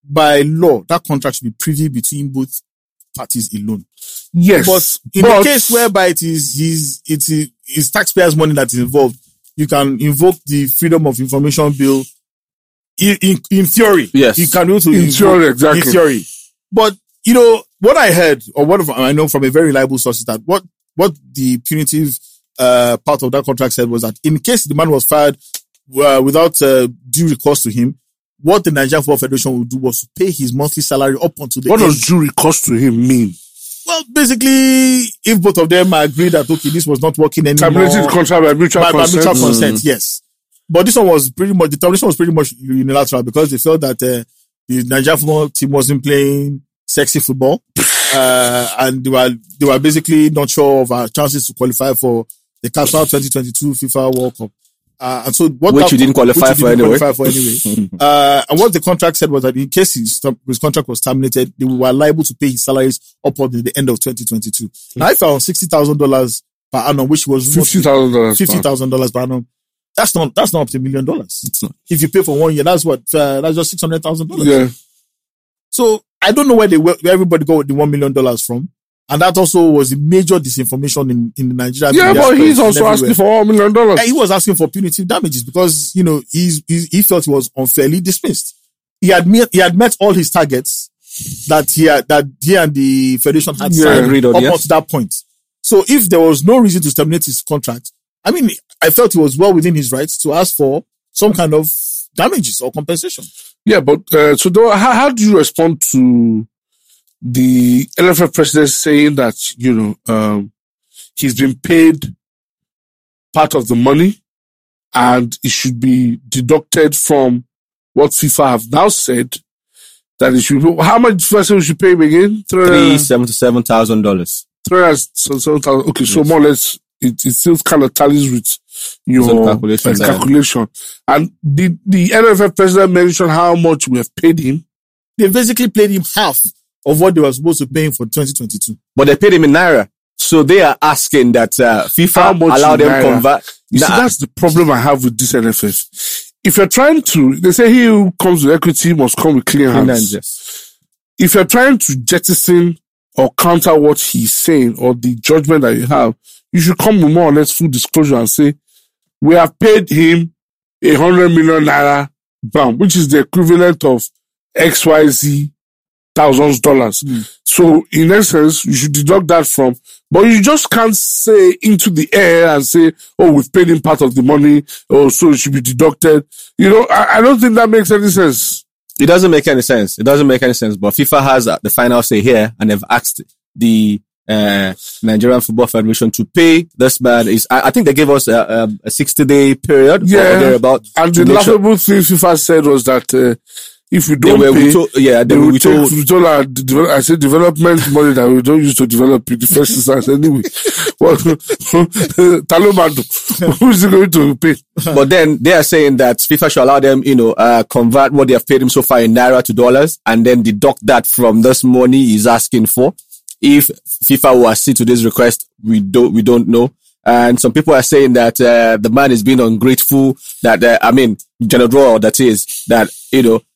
by law, that contract should be privy between both parties alone. Yes. But in the case whereby it is taxpayers' money that is involved, you can invoke the Freedom of Information Bill in theory. Yes. You can also in theory, exactly. In theory. But, you know, what I heard, or what I know from a very reliable source, is that what the punitive part of that contract said was that in case the man was fired without due recourse to him, what the Nigerian Football Federation would do was to pay his monthly salary up until the end. What does due recourse to him mean? Well, basically, if both of them agree that, okay, this was not working anymore. Terminated contract by mutual consent. By mutual consent, yes. But this one was pretty much, the termination was pretty much unilateral because they felt that the Nigerian football team wasn't playing sexy football, and they were basically not sure of our chances to qualify for the Qatar 2022 FIFA World Cup. And so you didn't qualify for anyway. And what the contract said was that in case his contract was terminated, they were liable to pay his salaries up until the end of 2022. Mm-hmm. Now, if I was $60,000 per annum, which was $50,000 per annum, that's not up to $1 million. It's not. If you pay for 1 year, that's just $600,000. Yeah. So I don't know where everybody got the $1 million from, and that also was a major disinformation in Nigeria. Yeah, but he's also asking for $1 million. He was asking for punitive damages because you know he felt he was unfairly dismissed. He had met all his targets that he and the federation had signed up to that point. So if there was no reason to terminate his contract, I mean, I felt he was well within his rights to ask for some kind of damages or compensation. Yeah, but how do you respond to the NFF president saying that, you know, he's been paid part of the money and it should be deducted from what FIFA have now said that it should be? How much FIFA said we should pay him again? $377,000. $377,000. Okay, yes. So more or less it still kind of tallies with your calculation. And the NFF president mentioned how much we have paid him. They basically paid him half of what they were supposed to pay him for 2022. But they paid him in Naira. So they are asking that FIFA allow them to convert. You see, that's the problem I have with this NFF. If you're trying to... They say he who comes with equity must come with clean hands. Yes. If you're trying to jettison or counter what he's saying or the judgment that you have, you should come with more or less full disclosure and say, we have paid him $100 million pound, which is the equivalent of XYZ thousands dollars. Mm. So in essence, you should deduct that from, but you just can't say into the air and say, oh, we've paid him part of the money. Oh, so it should be deducted. You know, I don't think that makes any sense. It doesn't make any sense, but FIFA has the final say here and they've asked the Nigerian Football Federation to pay this man. I think they gave us a 60-day period. Yeah. Or thereabout. And the laughable thing FIFA said was that If you don't pay, they will take I said development money that we don't use to develop the first instance anyway. Talomado, who's going to pay? But then they are saying that FIFA should allow them, convert what they have paid him so far in naira to dollars, and then deduct that from this money he's asking for. If FIFA will accede to this request, we don't know. And some people are saying that the man is being ungrateful. That General Draw, that is that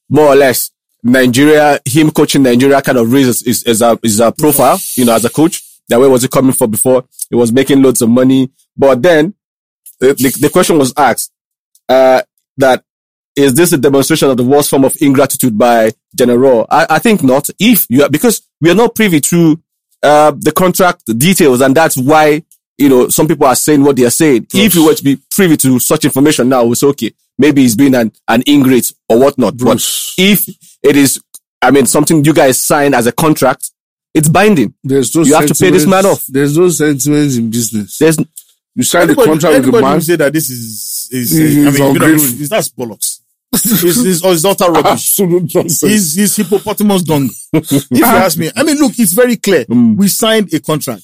more or less Nigeria, him coaching Nigeria kind of raises is a profile, as a coach. That where was it coming from before? It was making loads of money. But then the question was asked that is this a demonstration of the worst form of ingratitude by General? I think not. Because we are not privy to the contract details, and that's why some people are saying what they are saying. Yes. If you were to be privy to such information now, it's okay. Maybe he's been an ingrate or whatnot. Bruce. But if it is, something you guys signed as a contract, it's binding. You have to pay this man off. There's no sentiments in business. You sign a contract with the man. You say that this is that's bollocks. It's utter rubbish. Absolute nonsense. He's hippopotamus dung. If you ask me, look, it's very clear. We signed a contract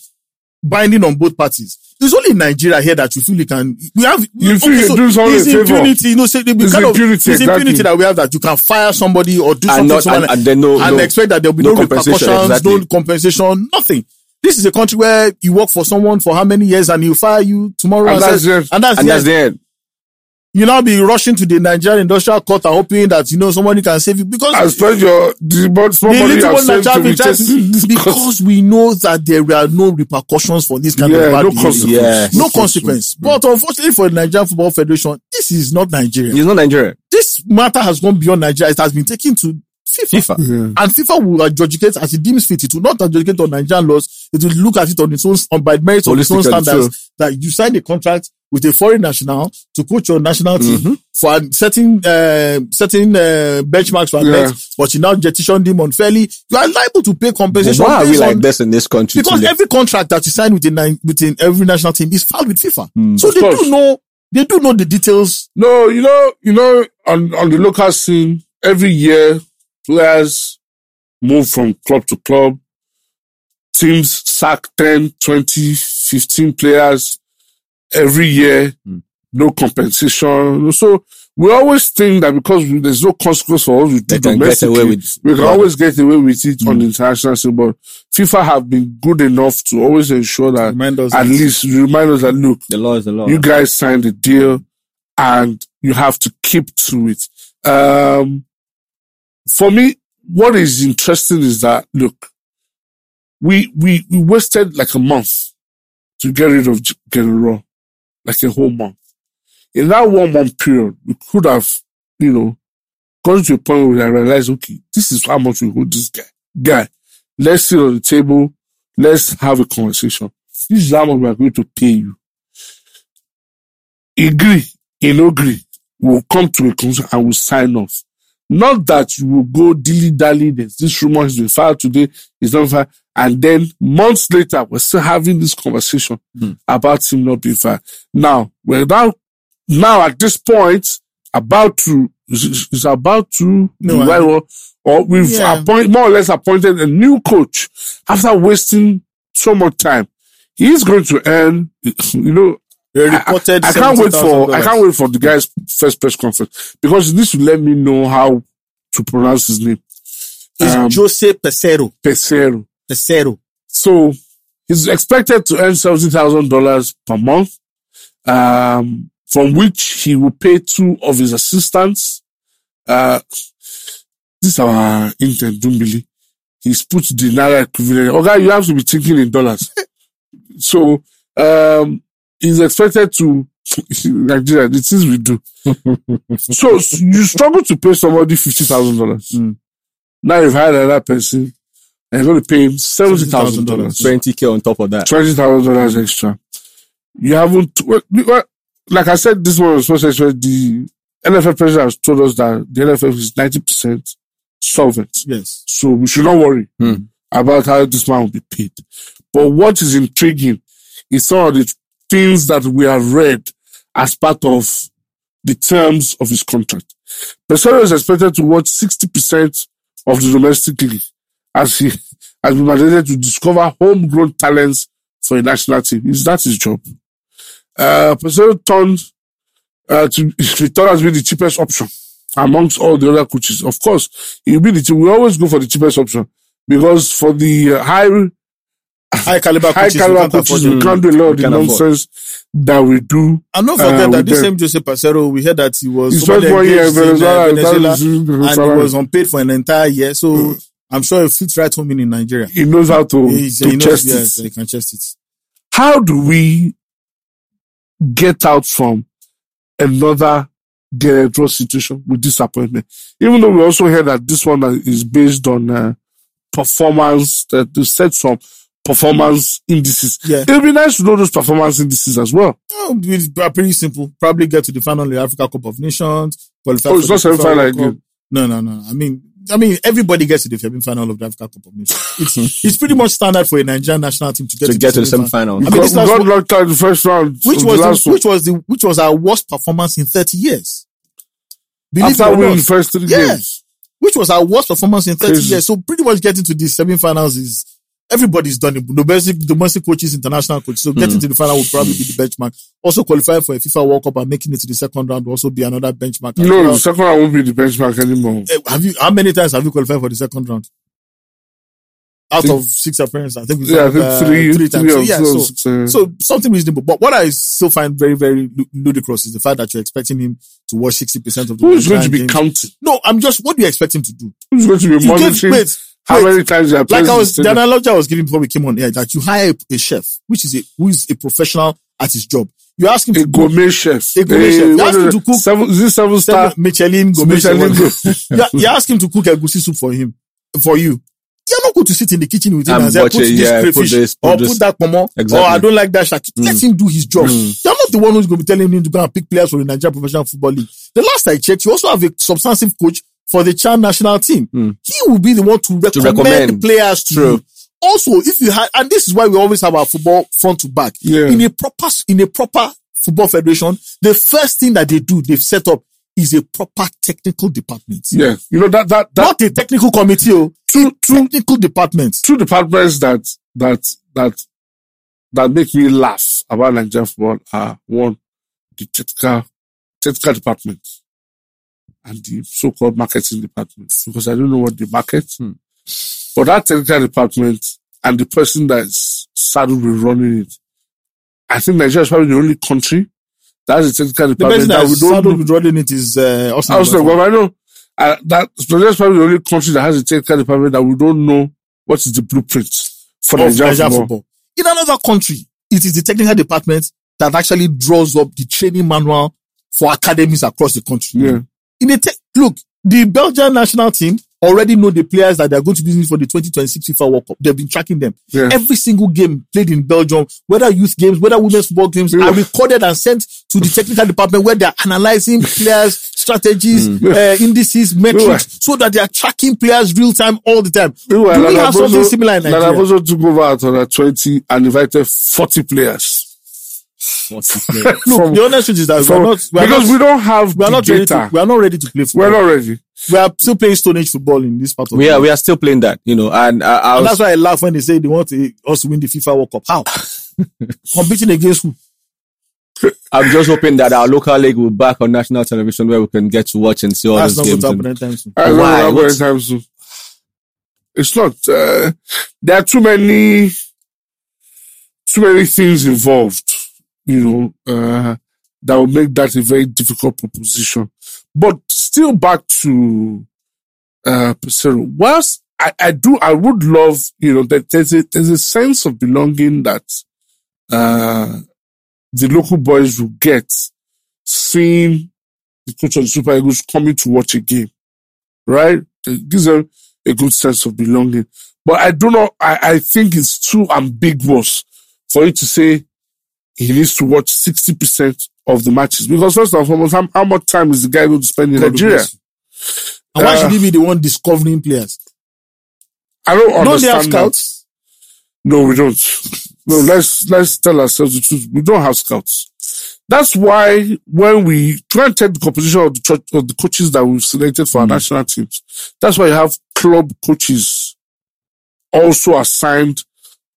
binding on both parties. It's only in Nigeria here that you feel it can. We have impunity. It's impunity that we have, that you can fire somebody or do something to someone and expect that there will be no repercussions, no compensation, nothing. This is a country where you work for someone for how many years and he'll fire you tomorrow. And that's the end. You now be rushing to the Nigerian Industrial Court and hoping that somebody can save you, because we know that there are no repercussions for this kind of bad behavior. No consequence. But unfortunately for the Nigerian Football Federation, this is not Nigeria. It's not Nigeria. This matter has gone beyond Nigeria. It has been taken to FIFA. Yeah. And FIFA will adjudicate as it deems fit. It will not adjudicate on Nigerian laws. It will look at it on its own, by merits of its own standards, that you signed a contract with a foreign national to coach your national team for a certain benchmarks for athletes, but you now jettisoned him unfairly. You are liable to pay compensation. Why are we like this in this country? Because every contract that you sign within every national team is filed with FIFA, so they do know. They do know the details. No, on the local scene, every year players move from club to club. Teams sack 10, 20, 15 players every year, no compensation. So we always think that because there's no consequence for us, we can always get away with it on the international scene. But FIFA have been good enough to always ensure that remind us that, look, the law is the law. You guys signed the deal and you have to keep to it. For me, what is interesting is that, look, we wasted like a month to get rid of General. Like a whole month. In that 1 month period, we could have, gone to a point where I realized, okay, this is how much we hold this guy. Let's sit on the table. Let's have a conversation. This is how much we are going to pay you. Agree, agree. We'll come to a conclusion and we'll sign off. Not that you will go dilly-dally. This rumor has been filed today. It's not filed. And then months later, we're still having this conversation about him not being fired. Now, we're now at this point appointed a new coach after wasting so much time. He's going to earn, I can't wait for the guy's first press conference, because this will let me know how to pronounce his name. It's José Peseiro. So he's expected to earn $70,000 per month, from which he will pay two of his assistants. This is our intern, Dumbili. He's put the naira equivalent. Okay, you have to be thinking in dollars. So he's expected to Nigeria. The things we do. So you struggle to pay somebody $50,000. Now you've hired another person. I'm going to pay him $70,000. $20,000 on top of that. $20,000 extra. You haven't... Well, like I said, this one was supposed to... The NFF president has told us that the NFF is 90% solvent. Yes. So we should not worry about how this man will be paid. But what is intriguing is some of the things that we have read as part of the terms of his contract. Peseiro is expected to watch 60% of the domestic league as he has been mandated to discover homegrown talents for a national team. That's his job. Peseiro return has been the cheapest option amongst all the other coaches. Of course, he'll be we always go for the cheapest option because for the high caliber coaches, we can't do a lot of the nonsense that we do. And not forget that this same José Peseiro, we heard that he was Venezuela, and he was unpaid for an entire year. So I'm sure he fits right home in Nigeria. He knows how he can chest it. How do we get out from another dangerous situation with disappointment? Even though we also heard that this one is based on performance, that they set some performance indices. Yeah. It'll be nice to know those performance indices as well. Oh, it's pretty simple. Probably get to the final of the Africa Cup of Nations. It's not semi-final again. No. I mean, everybody gets to the semi-final of the Africa Cup of Nations. It's pretty much standard for a Nigerian national team to get to the semi-final. I mean, we got knocked out in the first round, which was our worst performance in 30 years. After winning the first three games, which was our worst performance in 30 years. So pretty much getting to the semi-finals is. Everybody's done it. Domestic coaches, international coaches. So getting to the final would probably be the benchmark. Also qualifying for a FIFA World Cup and making it to the second round will also be another benchmark. No, the second round won't be the benchmark anymore. How many times have you qualified for the second round? Out of 6 appearances, I think three times. So something reasonable. But what I still find very, very ludicrous is the fact that you're expecting him to watch 60% of the Who's going to be counting? No, what do you expect him to do? Who's going to be monitoring? How many times you have played? The analogy I was giving before we came on air, that you hire a chef, who is a professional at his job. You ask him a gourmet chef. You ask him to cook seven-star Michelin gourmet chef. You ask him to cook a goosey soup for you. You're not going to sit in the kitchen with him and say, put this crayfish, or put that pomo, exactly. Or I don't like that shaki. Let him do his job. You're not the one who's going to be telling him to go and pick players from the Nigerian Professional Football League. The last I checked, you also have a substantive coach for the Chan national team. He will be the one to recommend players to you. Also, if you had, and this is why we always have our football front to back. Yeah. In a proper football federation, the first thing that they've set up is a proper technical department. Yeah. You know, that not a technical committee, technical department. Two departments that make me laugh about Nigerian football are one, the technical department, and the so-called marketing department, because I don't know what they market. But that technical department and the person that's saddled with running it, I think Nigeria is probably the only country that has a technical department that we don't know. Ossian Roberts. I know that Nigeria is probably the only country that has a technical department that we don't know what is the blueprint for Nigeria football. In another country, it is the technical department that actually draws up the training manual for academies across the country. Yeah. Look, the Belgian national team already know the players that they're going to be using for the 2026 FIFA World Cup. They've been tracking them. Yeah. Every single game played in Belgium, whether youth games, whether women's football games, are recorded and sent to the technical department where they're analyzing players, strategies, indices, metrics, so that they are tracking players real time all the time. Do we have something similar in Nigeria? Nalabozo took over at under 20 and invited 40 players. Look, the honest truth is that we are not ready to play football. We're not ready. We are still playing Stone Age football in this part of the world. We are still playing that, you know. And that's why I laugh when they say they want us to win the FIFA World Cup. How? Competing against who? I'm just hoping that our local league will back on national television where we can get to watch and see all those games. That's not going to happen anytime soon. It's not. There are too many things involved, you know, that will make that a very difficult proposition. But still back to Peseiro. Whilst I would love, you know, that there's a sense of belonging that the local boys will get seeing the coach of the Super Eagles coming to watch a game, right? It gives them a good sense of belonging. But I do not, I think it's too ambiguous for you to say he needs to watch 60% of the matches. Because first and foremost, how much time is the guy going to spend in Nigeria? And why should he be the one discovering players? I don't understand. Don't they have scouts? No, we don't. No, let's tell ourselves the truth. We don't have scouts. That's why when we try and take the composition of the coaches that we've selected for our national teams, that's why you have club coaches also assigned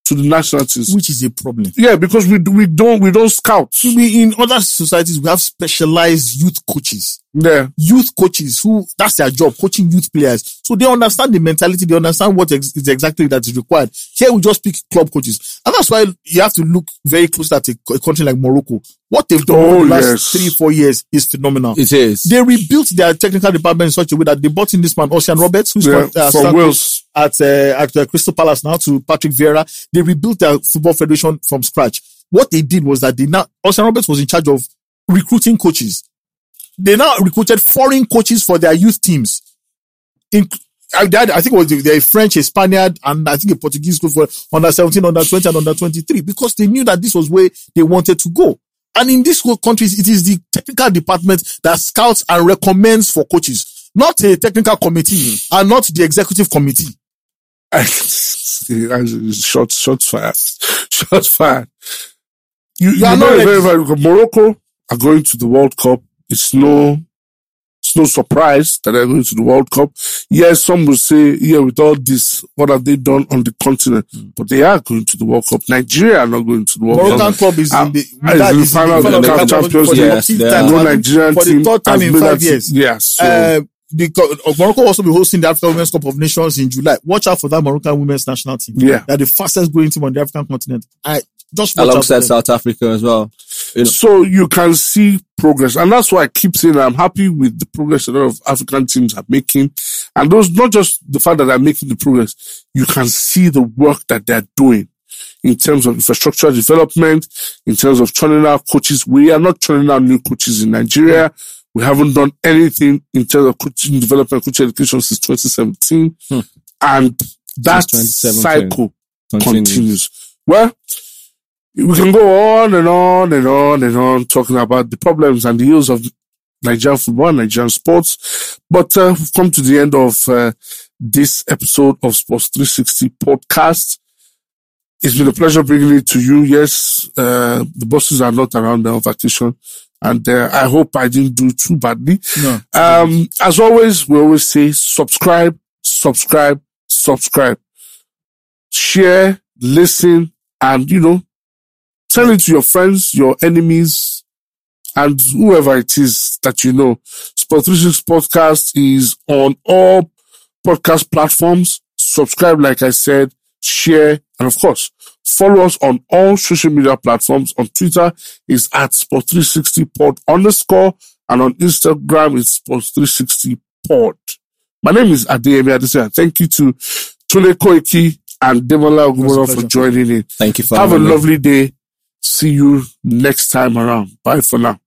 to the national teams, which is a problem. Yeah, because we don't scout. We, in other societies, we have specialized youth coaches. Yeah, youth coaches who that's their job, coaching youth players. So they understand the mentality. They understand what is exactly that is required. Here we just pick club coaches, and that's why you have to look very closely at a country like Morocco. What they've done over the last 3-4 years is phenomenal. It is. They rebuilt their technical department in such a way that they brought in this man, Ossian Roberts, who's from Wales, at Crystal Palace now, to Patrick Vieira. They rebuilt their football federation from scratch. What they did was that Ossian Roberts was in charge of recruiting coaches. They now recruited foreign coaches for their youth teams. I think it was a French, a Spaniard, and I think a Portuguese group for under 17, under 20, and under 23, because they knew that this was where they wanted to go. And in these countries, it is the technical department that scouts and recommends for coaches, not a technical committee and not the executive committee. Shots fired. You are not very. Morocco are going to the World Cup. It's no surprise that they're going to the World Cup. Yes, some will say, yeah, with all this, what have they done on the continent? But they are going to the World Cup. Nigeria are not going to the World Cup. Moroccan club is in the final of the Cup Champions League. Yes, no Nigerian for the third time in 5 years. Yes. Yeah, so. Morocco will also be hosting the Africa Women's Cup of Nations in July. Watch out for that Moroccan women's national team. Yeah. They're the fastest growing team on the African continent. Alongside South Africa as well. You know. So you can see progress. And that's why I keep saying I'm happy with the progress a lot of African teams are making. And those, not just the fact that they're making the progress, you can see the work that they're doing in terms of infrastructure development, in terms of turning out coaches. We are not turning out new coaches in Nigeria. Yeah. We haven't done anything in terms of coaching development, coaching education since 2017. And that cycle continues. Well, we can go on and on and on and on talking about the problems and the ills of Nigerian football and Nigerian sports. But we've come to the end of this episode of Sports 360 podcast. It's been a pleasure bringing it to you. Yes, the bosses are not around, their vacation. And I hope I didn't do too badly. No. As always, we always say subscribe, subscribe, subscribe. Share, listen, and, tell it to your friends, your enemies, and whoever it is that you know. Sport 360 Podcast is on all podcast platforms. Subscribe, like I said, share, and of course, follow us on all social media platforms. On Twitter, it's at Sport360Pod_, and on Instagram, it's Sport360Pod. My name is Adeyemi Adesoya. Thank you to Tunde Koiki and Demola Gbogbana for joining in. Thank you for having me. Have a lovely day. See you next time around. Bye for now.